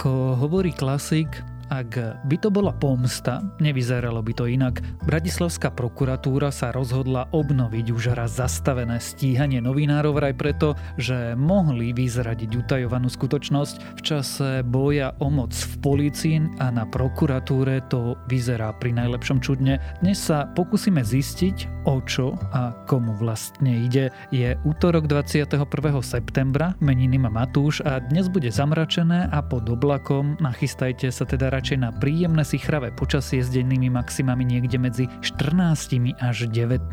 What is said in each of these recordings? Ako hovorí klasik, ak by to bola pomsta, nevyzeralo by to inak. Bratislavská prokuratúra sa rozhodla obnoviť už raz zastavené stíhanie novinárov vraj preto, že mohli vyzradiť utajovanú skutočnosť. V čase boja o moc v polícii a na prokuratúre to vyzerá pri najlepšom čudne. Dnes sa pokúsime zistiť, o čo a komu vlastne ide. Je útorok 21. septembra, meniny má Matúš a dnes bude zamračené a pod oblakom. Nachystajte sa teda radšej na príjemné sichravé počasie s dennými maximami niekde medzi 14 až 19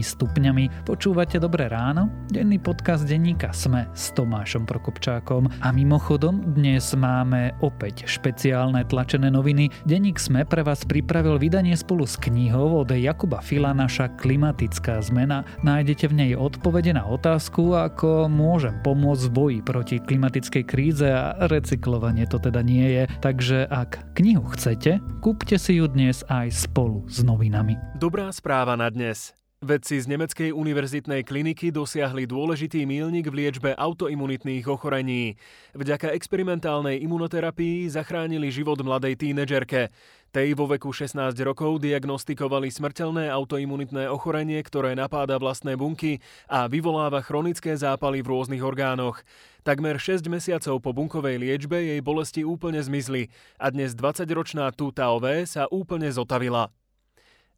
stupňami. Počúvate Dobré ráno? Denný podcast denníka SME s Tomášom Prokopčákom. A mimochodom, dnes máme opäť špeciálne tlačené noviny. Denník SME pre vás pripravil vydanie spolu s knihou od Jakuba Fila Naša klimatická zmena. Nájdete v nej odpovede na otázku, ako môžem pomôcť v boji proti klimatickej kríze, a recyklovanie to teda nie je. Takže ak knihu chcete, kúpte si ju dnes aj spolu s novinami. Dobrá správa na dnes. Vedci z nemeckej univerzitnej kliniky dosiahli dôležitý míľnik v liečbe autoimunitných ochorení. Vďaka experimentálnej imunoterapii zachránili život mladej tínedžerke. Tej vo veku 16 rokov diagnostikovali smrteľné autoimunitné ochorenie, ktoré napáda vlastné bunky a vyvoláva chronické zápaly v rôznych orgánoch. Takmer 6 mesiacov po bunkovej liečbe jej bolesti úplne zmizli a dnes 20-ročná Tuta Ove sa úplne zotavila.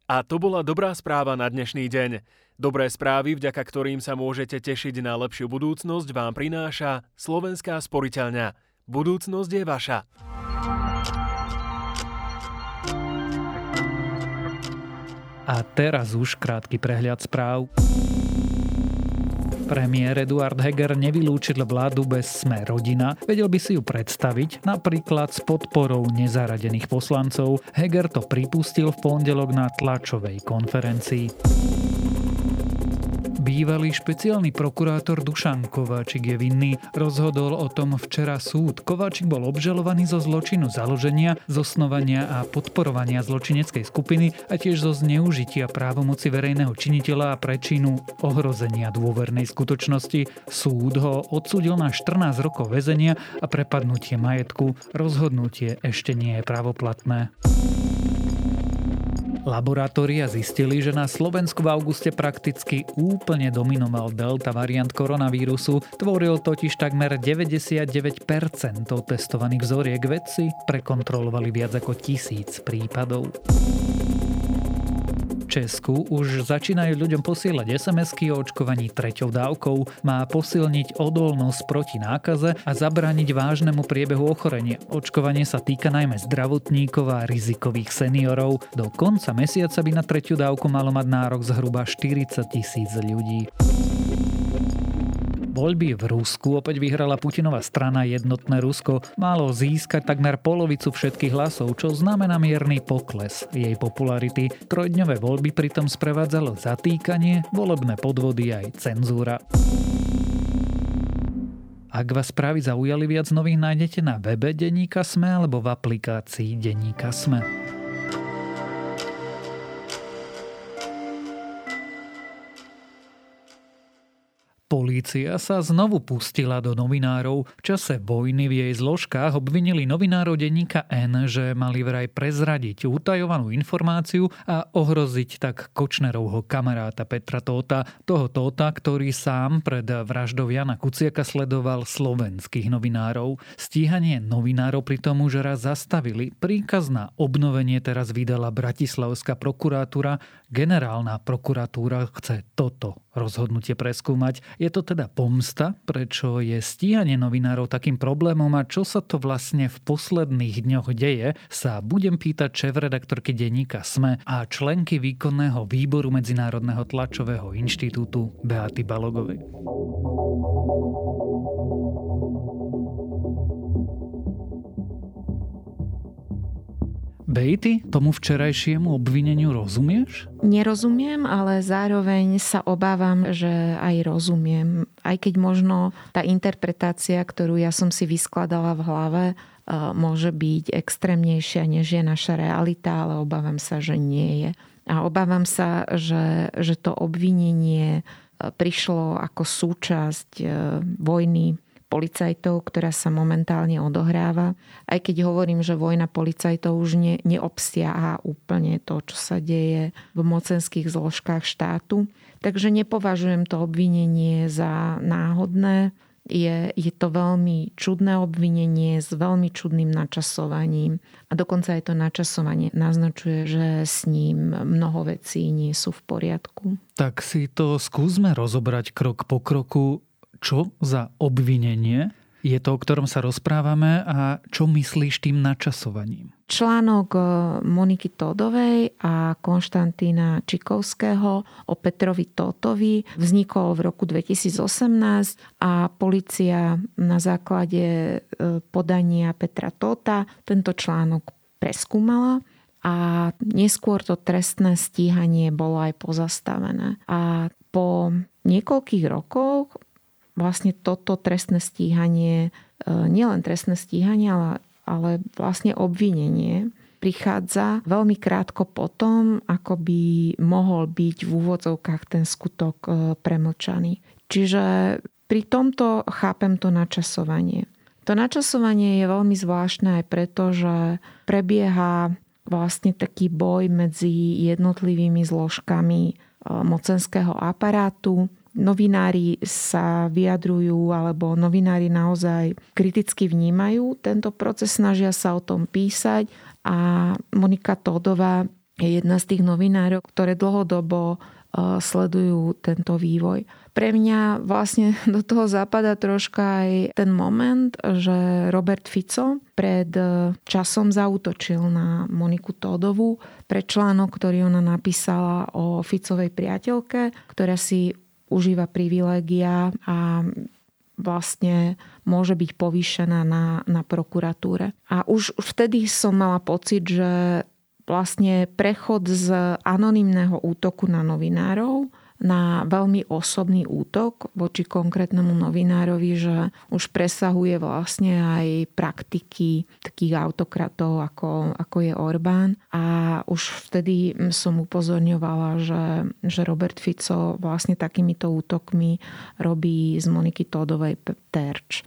A to bola dobrá správa na dnešný deň. Dobré správy, vďaka ktorým sa môžete tešiť na lepšiu budúcnosť, vám prináša Slovenská sporiteľňa. Budúcnosť je vaša. A teraz už krátky prehľad správ. Premiér Eduard Heger nevylúčil vládu bez Smer-Rodina, vedel by si ju predstaviť napríklad s podporou nezaradených poslancov. Heger to pripustil v pondelok na tlačovej konferencii. Bývalý špeciálny prokurátor Dušan Kováčik je vinný. Rozhodol o tom včera súd. Kováčik bol obžalovaný zo zločinu založenia, zosnovania a podporovania zločineckej skupiny a tiež zo zneužitia právomoci verejného činiteľa a prečinu ohrozenia dôvernej skutočnosti. Súd ho odsúdil na 14 rokov väzenia a prepadnutie majetku. Rozhodnutie ešte nie je právoplatné. Laboratória zistili, že na Slovensku v auguste prakticky úplne dominoval delta variant koronavírusu. Tvoril totiž takmer 99% testovaných vzoriek. Vedci prekontrolovali viac ako 1000 prípadov. V Česku už začínajú ľuďom posielať SMS-ky o očkovaní 3. dávkou. Má posilniť odolnosť proti nákaze a zabrániť vážnemu priebehu ochorenia. Očkovanie sa týka najmä zdravotníkov a rizikových seniorov. Do konca mesiaca by na 3. dávku malo mať nárok zhruba 40 000 ľudí. Voľby v Rusku opäť vyhrala Putinova strana Jednotné Rusko. Malo získať takmer polovicu všetkých hlasov, čo znamená mierny pokles jej popularity. Trojdňové voľby pritom sprevádzalo zatýkanie, volebné podvody aj cenzúra. Ak vás správy zaujali, viac nových nájdete na webe denníka SME alebo v aplikácii denníka SME. Polícia sa znovu pustila do novinárov. V čase vojny v jej zložkách obvinili novinárov denníka N, že mali vraj prezradiť utajovanú informáciu a ohroziť tak Kočnerovho kamaráta Petra Tótha. Toho Tótha, ktorý sám pred vraždou Jana Kuciaka sledoval slovenských novinárov. Stíhanie novinárov pritom už raz zastavili. Príkaz na obnovenie teraz vydala Bratislavská prokuratúra. Generálna prokuratúra chce toto rozhodnutie preskúmať. Je to teda pomsta, prečo je stíhanie novinárov takým problémom a čo sa to vlastne v posledných dňoch deje, sa budem pýtať šéfredaktorky denníka SME a členky výkonného výboru Medzinárodného tlačového inštitútu Beaty Balogovej. Bejty, tomu včerajšiemu obvineniu rozumieš? Nerozumiem, ale zároveň sa obávam, že aj rozumiem. Aj keď možno tá interpretácia, ktorú ja som si vyskladala v hlave, môže byť extrémnejšia, než je naša realita, ale obávam sa, že nie je. A obávam sa, že to obvinenie prišlo ako súčasť vojny, policajtov, ktorá sa momentálne odohráva. Aj keď hovorím, že vojna policajtov už neobsiahá úplne to, čo sa deje v mocenských zložkách štátu. Takže nepovažujem to obvinenie za náhodné. Je to veľmi čudné obvinenie s veľmi čudným načasovaním. A dokonca aj to načasovanie naznačuje, že s ním mnoho vecí nie sú v poriadku. Tak si to skúsme rozobrať krok po kroku. Čo za obvinenie je to, o ktorom sa rozprávame, a čo myslíš tým načasovaním? Článok Moniky Tódovej a Konštantína Čikovského o Petrovi Tótovi vznikol v roku 2018 a polícia na základe podania Petra Tóta tento článok preskúmala a neskôr to trestné stíhanie bolo aj pozastavené. A po niekoľkých rokoch vlastne toto trestné stíhanie, nielen trestné stíhanie, ale vlastne obvinenie prichádza veľmi krátko po tom, ako by mohol byť v úvodzovkách ten skutok premlčaný. Čiže pri tomto chápem to načasovanie. To načasovanie je veľmi zvláštne aj preto, že prebieha vlastne taký boj medzi jednotlivými zložkami mocenského aparátu. Novinári sa vyjadrujú, alebo novinári naozaj kriticky vnímajú tento proces, snažia sa o tom písať a Monika Tódová je jedna z tých novinárov, ktoré dlhodobo sledujú tento vývoj. Pre mňa vlastne do toho zapadá troška aj ten moment, že Robert Fico pred časom zaútočil na Moniku Tódovú pre článok, ktorý ona napísala o Ficovej priateľke, ktorá si užíva privilégia a vlastne môže byť povýšená na prokuratúre. A už vtedy som mala pocit, že vlastne prechod z anonymného útoku na novinárov na veľmi osobný útok voči konkrétnemu novinárovi, že už presahuje vlastne aj praktiky takých autokratov, ako je Orbán. A už vtedy som upozorňovala, že Robert Fico vlastne takýmito útokmi robí z Moniky Tódovej terč.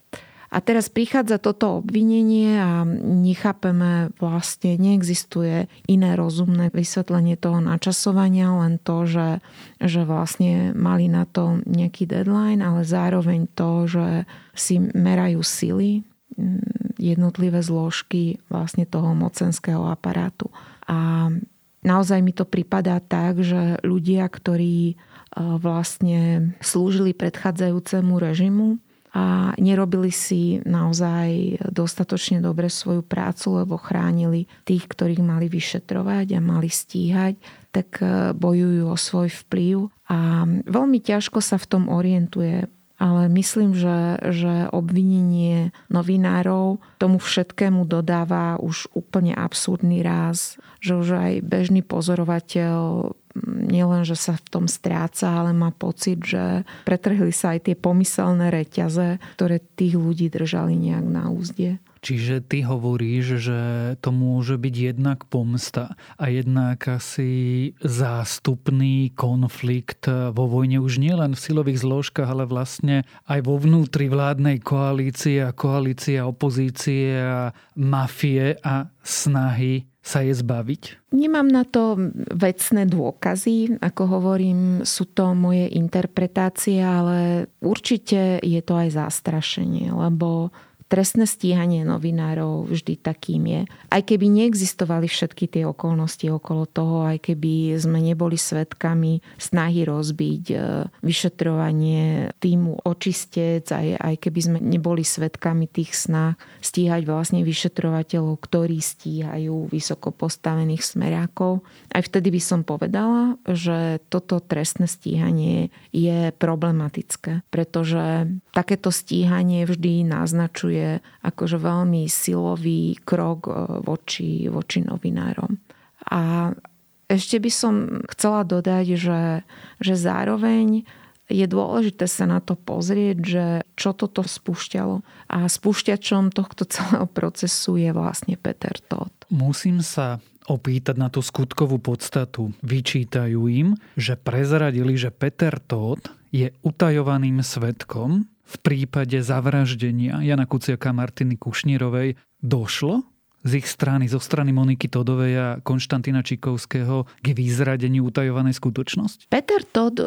A teraz prichádza toto obvinenie a nechápeme, vlastne neexistuje iné rozumné vysvetlenie toho načasovania, len to, že vlastne mali na to nejaký deadline, ale zároveň to, že si merajú sily jednotlivé zložky vlastne toho mocenského aparátu. A naozaj mi to pripadá tak, že ľudia, ktorí vlastne slúžili predchádzajúcemu režimu, a nerobili si naozaj dostatočne dobre svoju prácu, lebo chránili tých, ktorých mali vyšetrovať a mali stíhať, tak bojujú o svoj vplyv a veľmi ťažko sa v tom orientuje. Ale myslím, že obvinenie novinárov tomu všetkému dodáva už úplne absurdný ráz, že už aj bežný pozorovateľ nielen, že sa v tom stráca, ale má pocit, že pretrhli sa aj tie pomyselné reťaze, ktoré tých ľudí držali nejak na úzde. Čiže ty hovoríš, že to môže byť jednak pomsta a jednak asi zástupný konflikt vo vojne už nielen v silových zložkách, ale vlastne aj vo vnútri vládnej koalície a koalícia opozície a mafie a snahy sa je zbaviť? Nemám na to vecné dôkazy. Ako hovorím, sú to moje interpretácie, ale určite je to aj zastrašenie, lebo trestné stíhanie novinárov vždy takým je. Aj keby neexistovali všetky tie okolnosti okolo toho, aj keby sme neboli svedkami snahy rozbiť vyšetrovanie týmu očistec, aj keby sme neboli svedkami tých snah stíhať vlastne vyšetrovateľov, ktorí stíhajú vysoko postavených smerákov. Aj vtedy by som povedala, že toto trestné stíhanie je problematické, pretože takéto stíhanie vždy naznačuje akože veľmi silový krok voči novinárom. A ešte by som chcela dodať, že zároveň je dôležité sa na to pozrieť, že čo toto spúšťalo. A spúšťačom tohto celého procesu je vlastne Peter Tóth. Musím sa opýtať na tú skutkovú podstatu. Vyčítajú im, že prezradili, že Peter Tóth je utajovaným svedkom v v prípade zavraždenia Jana Kuciaka a Martiny Kušnírovej došlo z ich strany, zo strany Moniky Tódovej a Konštantína Čikovského k vyzradeniu utajovanej skutočnosti? Peter Tóth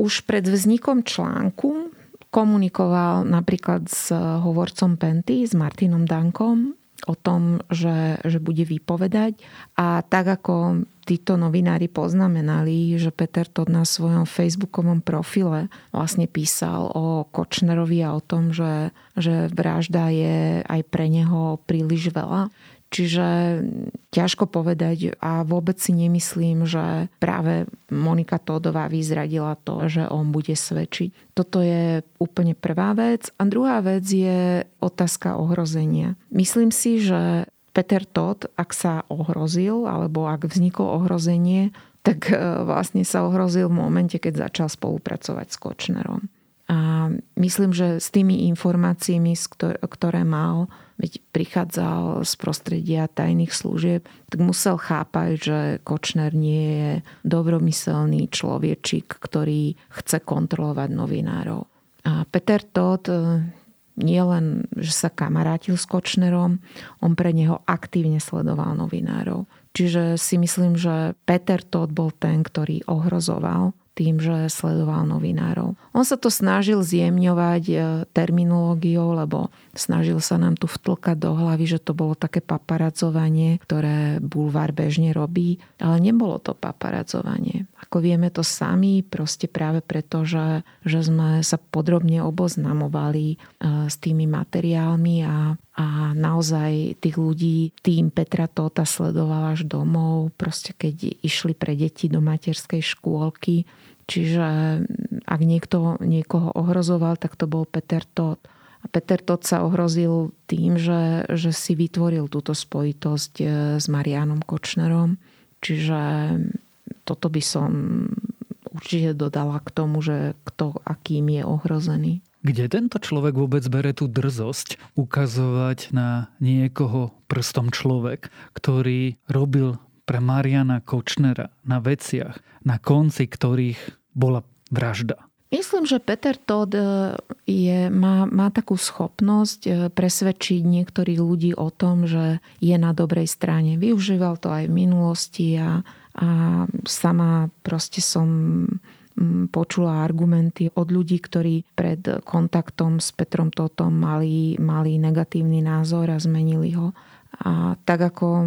už pred vznikom článku komunikoval napríklad s hovorcom Penty, s Martinom Dankom o tom, že bude vypovedať. A tak ako títo novinári poznamenali, že Peter Tóth na svojom facebookovom profile vlastne písal o Kočnerovi a o tom, že vražda je aj pre neho príliš veľa. Čiže ťažko povedať a vôbec si nemyslím, že práve Monika Tódová vyzradila to, že on bude svedčiť. Toto je úplne prvá vec. A druhá vec je otázka ohrozenia. Myslím si, že Peter Tóth, ak sa ohrozil, alebo ak vzniklo ohrozenie, tak vlastne sa ohrozil v momente, keď začal spolupracovať s Kočnerom. A myslím, že s tými informáciami, ktoré mal, veď prichádzal z prostredia tajných služieb, tak musel chápať, že Kočner nie je dobromyselný človečik, ktorý chce kontrolovať novinárov. A Peter Tóth nie len, že sa kamarátil s Kočnerom, on pre neho aktívne sledoval novinárov. Čiže si myslím, že Peter Tóth bol ten, ktorý ohrozoval tým, že sledoval novinárov. On sa to snažil zjemňovať terminológiou, lebo snažil sa nám tu vtlkať do hlavy, že to bolo také paparacovanie, ktoré bulvár bežne robí, ale nebolo to paparacovanie. Ako vieme to sami, proste práve preto, že sme sa podrobne oboznamovali s tými materiálmi a naozaj tých ľudí, tým Petra Tótha sledoval až domov, proste keď išli pre deti do materskej škôlky. Čiže ak niekto niekoho ohrozoval, tak to bol Peter Tóth. A Peter Tóth sa ohrozil tým, že si vytvoril túto spojitosť s Mariánom Kočnerom. Čiže toto by som určite dodala k tomu, že kto akým je ohrozený. Kde tento človek vôbec bere tú drzosť ukazovať na niekoho prstom človek, ktorý robil pre Mariána Kočnera na veciach, na konci ktorých bola vražda? Myslím, že Peter Tóth má takú schopnosť presvedčiť niektorých ľudí o tom, že je na dobrej strane. Využíval to aj v minulosti a sama proste som počula argumenty od ľudí, ktorí pred kontaktom s Petrom Tóthom mali negatívny názor a zmenili ho. A tak ako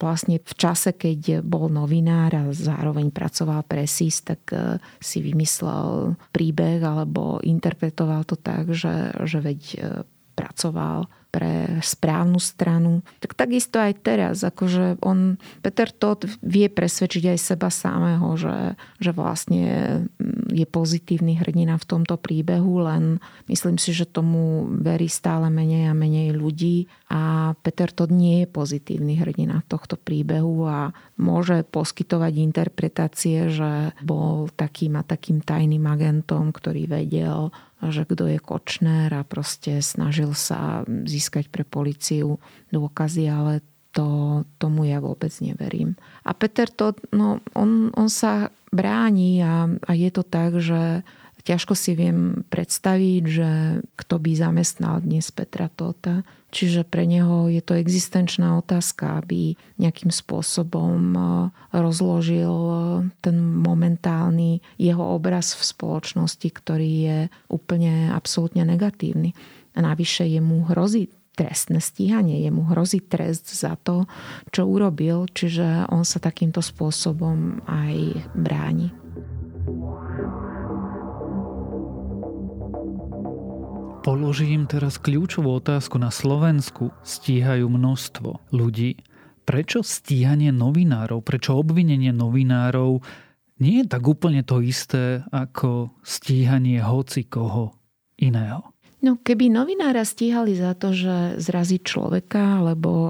vlastne v čase, keď bol novinár a zároveň pracoval pre SIS, tak si vymyslel príbeh alebo interpretoval to tak, že veď pracoval pre správnu stranu. Tak takisto aj teraz, akože on, Peter Tóth vie presvedčiť aj seba samého, že vlastne je pozitívny hrdina v tomto príbehu, len myslím si, že tomu verí stále menej a menej ľudí a Peter Tóth nie je pozitívny hrdina tohto príbehu a môže poskytovať interpretácie, že bol takým a takým tajným agentom, ktorý vedel, že kto je Kočner a proste snažil sa získať pre políciu dôkazy, ale tomu ja vôbec neverím. A Peter Tóth, on sa bráni a je to tak, že ťažko si viem predstaviť, že kto by zamestnal dnes Petra Tótha. Čiže pre neho je to existenčná otázka, aby nejakým spôsobom rozložil ten momentálny jeho obraz v spoločnosti, ktorý je úplne absolútne negatívny. A navyše jemu hrozí trestné stíhanie, jemu hrozí trest za to, čo urobil, čiže on sa takýmto spôsobom aj bráni. Položím teraz kľúčovú otázku. Na Slovensku stíhajú množstvo ľudí. Prečo stíhanie novinárov, prečo obvinenie novinárov nie je tak úplne to isté ako stíhanie hocikoho iného? No, keby novinára stíhali za to, že zrazí človeka alebo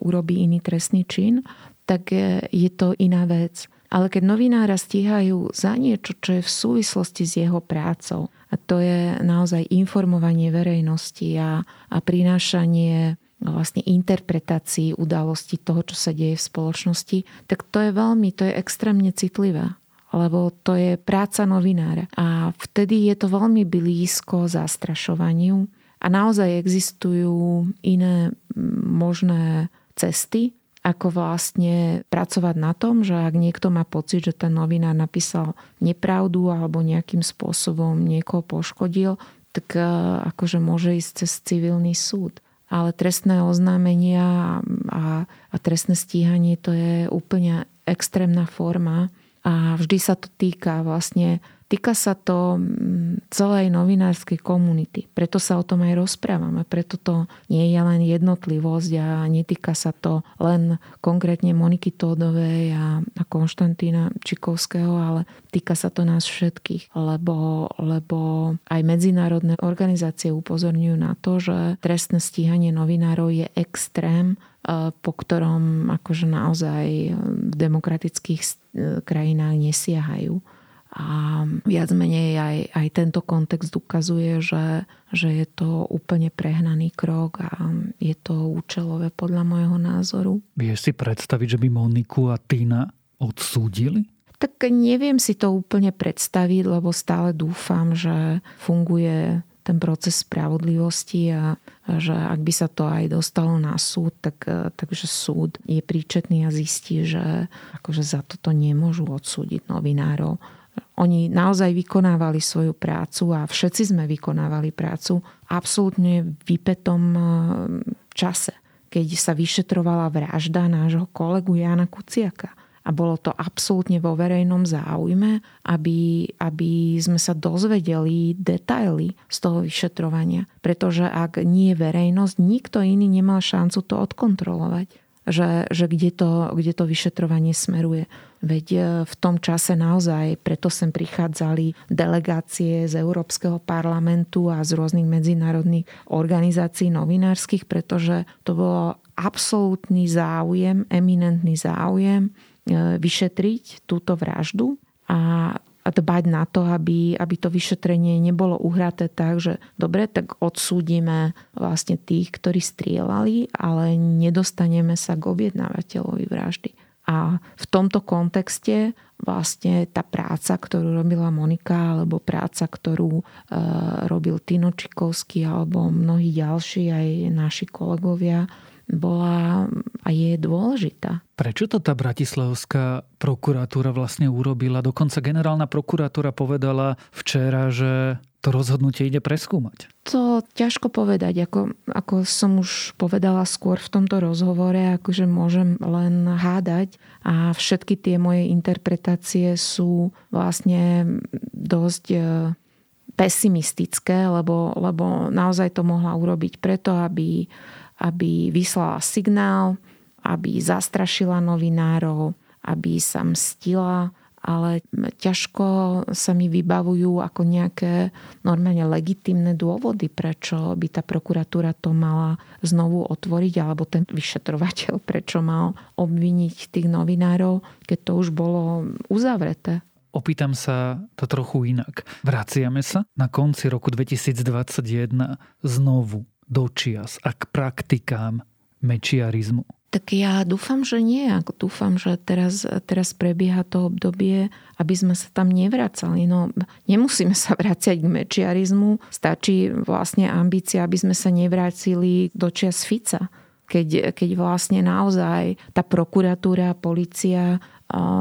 urobí iný trestný čin, tak je to iná vec. Ale keď novinára stíhajú za niečo, čo je v súvislosti s jeho prácou, a to je naozaj informovanie verejnosti a prinášanie vlastne interpretácií udalostí toho, čo sa deje v spoločnosti, tak to je extrémne citlivé. lebo to je práca novinára. A vtedy je to veľmi blízko zastrašovaniu a naozaj existujú iné možné cesty, ako vlastne pracovať na tom, že ak niekto má pocit, že ten novinár napísal nepravdu alebo nejakým spôsobom niekoho poškodil, tak akože môže ísť cez civilný súd. Ale trestné oznámenia a trestné stíhanie, to je úplne extrémna forma a vždy sa to týka vlastne. Týka sa to celej novinárskej komunity. Preto sa o tom aj rozprávame. Preto to nie je len jednotlivosť a netýka sa to len konkrétne Moniky Tódovej a Konštantína Čikovského, ale týka sa to nás všetkých. Lebo aj medzinárodné organizácie upozorňujú na to, že trestné stíhanie novinárov je extrém, po ktorom akože naozaj v demokratických krajinách nesiahajú. A viac menej aj tento kontext ukazuje, že je to úplne prehnaný krok a je to účelové podľa môjho názoru. Vieš si predstaviť, že by Moniku a Týna odsúdili? Tak neviem si to úplne predstaviť, lebo stále dúfam, že funguje ten proces spravodlivosti a že ak by sa to aj dostalo na súd, takže súd je príčetný a zistí, že akože za toto nemôžu odsúdiť novinárov. Oni naozaj vykonávali svoju prácu a všetci sme vykonávali prácu absolútne v vypätom čase, keď sa vyšetrovala vražda nášho kolegu Jana Kuciaka. A bolo to absolútne vo verejnom záujme, aby sme sa dozvedeli detaily z toho vyšetrovania. Pretože ak nie verejnosť, nikto iný nemal šancu to odkontrolovať. Že kde to vyšetrovanie smeruje. Veď v tom čase naozaj, preto sem prichádzali delegácie z Európskeho parlamentu a z rôznych medzinárodných organizácií novinárskych, pretože to bolo absolútny záujem, eminentný záujem vyšetriť túto vraždu a dbať na to, aby to vyšetrenie nebolo uhraté tak, že dobre, tak odsúdime vlastne tých, ktorí strieľali, ale nedostaneme sa k objednávateľovi vraždy. A v tomto kontexte vlastne tá práca, ktorú robila Monika, alebo práca, ktorú robil Tino Čikovský alebo mnohí ďalší, aj naši kolegovia, bola a je dôležitá. Prečo to tá bratislavská prokuratúra vlastne urobila? Dokonca generálna prokuratúra povedala včera, že to rozhodnutie ide preskúmať. To ťažko povedať. Ako som už povedala skôr v tomto rozhovore, akože môžem len hádať a všetky tie moje interpretácie sú vlastne dosť pesimistické, lebo naozaj to mohla urobiť preto, aby vyslala signál, aby zastrašila novinárov, aby sa mstila, ale ťažko sa mi vybavujú ako nejaké normálne legitímne dôvody, prečo by tá prokuratúra to mala znovu otvoriť, alebo ten vyšetrovateľ, prečo mal obviniť tých novinárov, keď to už bolo uzavreté. Opýtam sa to trochu inak. Vraciame sa na konci roku 2021 znovu do čias a k praktikám mečiarizmu? Tak ja dúfam, že nie. Dúfam, že teraz prebieha to obdobie, aby sme sa tam nevracali. No, nemusíme sa vrácať k mečiarizmu. Stačí vlastne ambícia, aby sme sa nevracili do čias Fica. Keď vlastne naozaj tá prokuratúra, polícia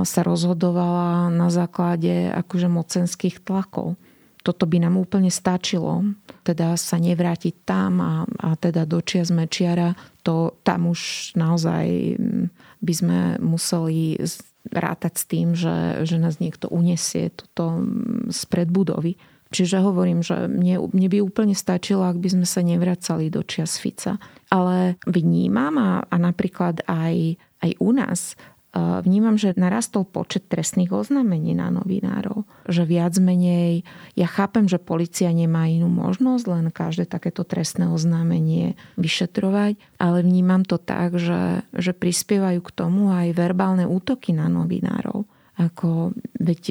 sa rozhodovala na základe akože mocenských tlakov. Toto by nám úplne stačilo, teda sa nevrátiť tam a teda do čias Mečiara, to tam už naozaj by sme museli rátať s tým, že nás niekto uniesie toto spred budovy. Čiže hovorím, že mne by úplne stačilo, ak by sme sa nevracali do čias Fica. Ale vnímam a napríklad aj u nás vnímam, že narastol počet trestných oznámení na novinárov. Že viac menej, ja chápem, že polícia nemá inú možnosť, len každé takéto trestné oznámenie vyšetrovať, ale vnímam to tak, že prispievajú k tomu aj verbálne útoky na novinárov. Veď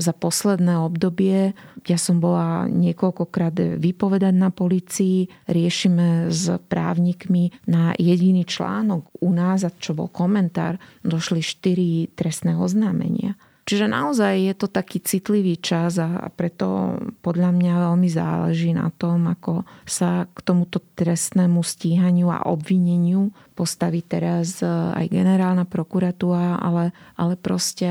za posledné obdobie ja som bola niekoľkokrát vypovedať na polícii, riešime s právnikmi na jediný článok u nás, čo bol komentár, došli 4 trestné oznámenia. Čiže naozaj je to taký citlivý čas a preto podľa mňa veľmi záleží na tom, ako sa k tomuto trestnému stíhaniu a obvineniu postaví teraz aj generálna prokuratúra, ale proste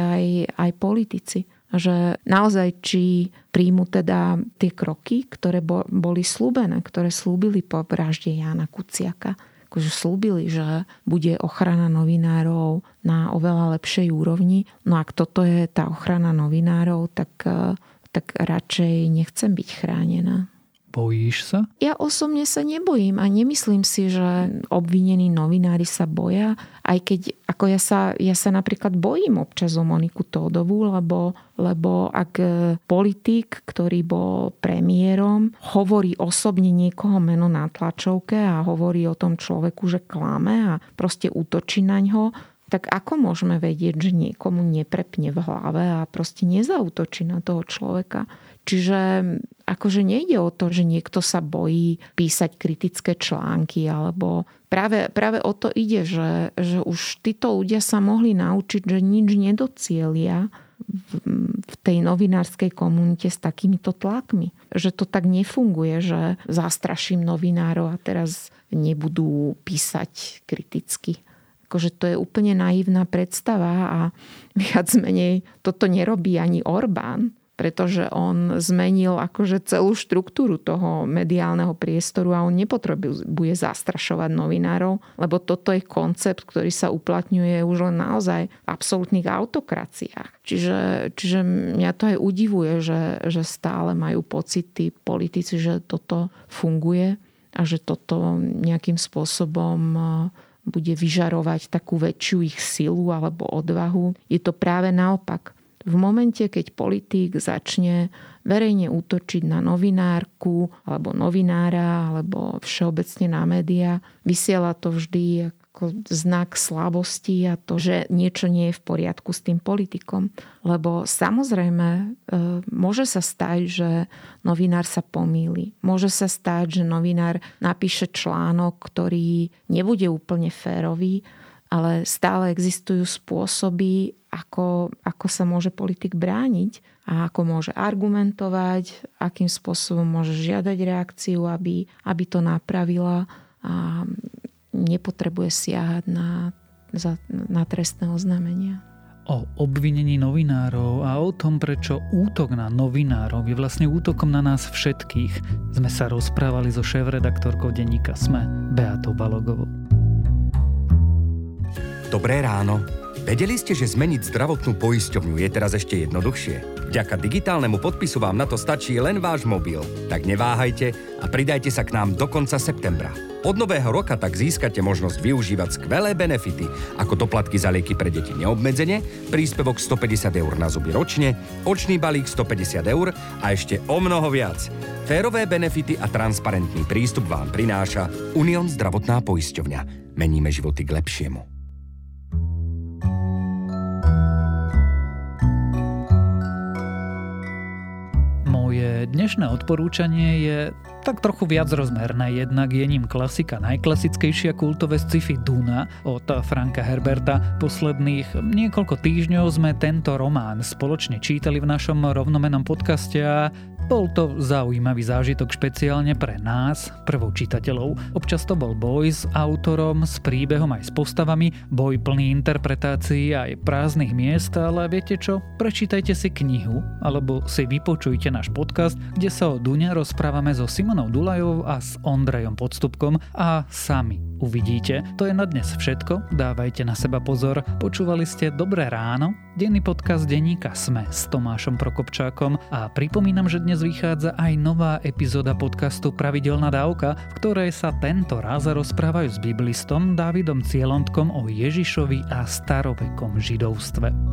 aj politici. Že naozaj, či príjmu teda tie kroky, ktoré boli slúbené, ktoré slúbili po vražde Jana Kuciaka. Akože slúbili, že bude ochrana novinárov na oveľa lepšej úrovni. No ak toto je tá ochrana novinárov, tak radšej nechcem byť chránená. Bojíš sa? Ja osobne sa nebojím a nemyslím si, že obvinení novinári sa boja, aj keď ako ja sa napríklad bojím občas o Moniku Tódovú, lebo ak politik, ktorý bol premiérom, hovorí osobne niekoho meno na tlačovke a hovorí o tom človeku, že klame a proste útočí naňho, tak ako môžeme vedieť, že niekomu neprepne v hlave a proste nezautočí na toho človeka. Čiže akože nejde o to, že niekto sa bojí písať kritické články, alebo práve o to ide, že už títo ľudia sa mohli naučiť, že nič nedocielia v tej novinárskej komunite s takýmito tlakmi. Že to tak nefunguje, že zastraším novinárov a teraz nebudú písať kriticky. Akože to je úplne naivná predstava a viac menej toto nerobí ani Orbán, pretože on zmenil akože celú štruktúru toho mediálneho priestoru a on nepotrebuje zastrašovať novinárov, lebo toto je koncept, ktorý sa uplatňuje už len naozaj v absolútnych autokraciách. Čiže mňa to aj udivuje, že stále majú pocity politici, že toto funguje a že toto nejakým spôsobom bude vyžarovať takú väčšiu ich silu alebo odvahu. Je to práve naopak. V momente, keď politík začne verejne útočiť na novinárku alebo novinára alebo všeobecne na médiá, vysiela to vždy ako znak slabosti a to, že niečo nie je v poriadku s tým politikom. Lebo samozrejme môže sa stať, že novinár sa pomýli. Môže sa stať, že novinár napíše článok, ktorý nebude úplne férový, ale stále existujú spôsoby, ako sa môže politik brániť a ako môže argumentovať, akým spôsobom môže žiadať reakciu, aby to napravila a nepotrebuje siahať na trestné oznámenia. O obvinení novinárov a o tom, prečo útok na novinárov je vlastne útokom na nás všetkých, sme sa rozprávali so šéfredaktorkou denníka SME Beatou Balogovou. Dobré ráno. Vedeli ste, že zmeniť zdravotnú poisťovňu je teraz ešte jednoduchšie? Vďaka digitálnemu podpisu vám na to stačí len váš mobil. Tak neváhajte a pridajte sa k nám do konca septembra. Od nového roka tak získate možnosť využívať skvelé benefity, ako doplatky za lieky pre deti neobmedzene, príspevok 150 eur na zuby ročne, očný balík 150 eur a ešte o mnoho viac. Férové benefity a transparentný prístup vám prináša Unión Zdravotná poisťovňa. Meníme životy k lepšiemu. Dnešné odporúčanie je tak trochu viac rozmerné, jednak je ním klasika, najklasickejšia kultové sci-fi Duna od Franka Herberta. Posledných niekoľko týždňov sme tento román spoločne čítali v našom rovnomennom podcaste a bol to zaujímavý zážitok špeciálne pre nás, prvočítateľov. Občas to bol boj s autorom, s príbehom aj s postavami, boj plný interpretácií aj prázdnych miest, ale viete čo? Prečítajte si knihu alebo si vypočujte náš podcast, kde sa o Dune rozprávame so Simonou Dulaiov a s Ondrejom Podstupkom a sami uvidíte. To je na dnes všetko, dávajte na seba pozor. Počúvali ste Dobré ráno, denný podcast denníka SME s Tomášom Prokopčákom a pripomínam, že dnes vychádza aj nová epizóda podcastu Pravidelná dávka, v ktorej sa tento raz rozprávajú s biblistom Dávidom Cielonkom o Ježišovi a starovekom židovstve.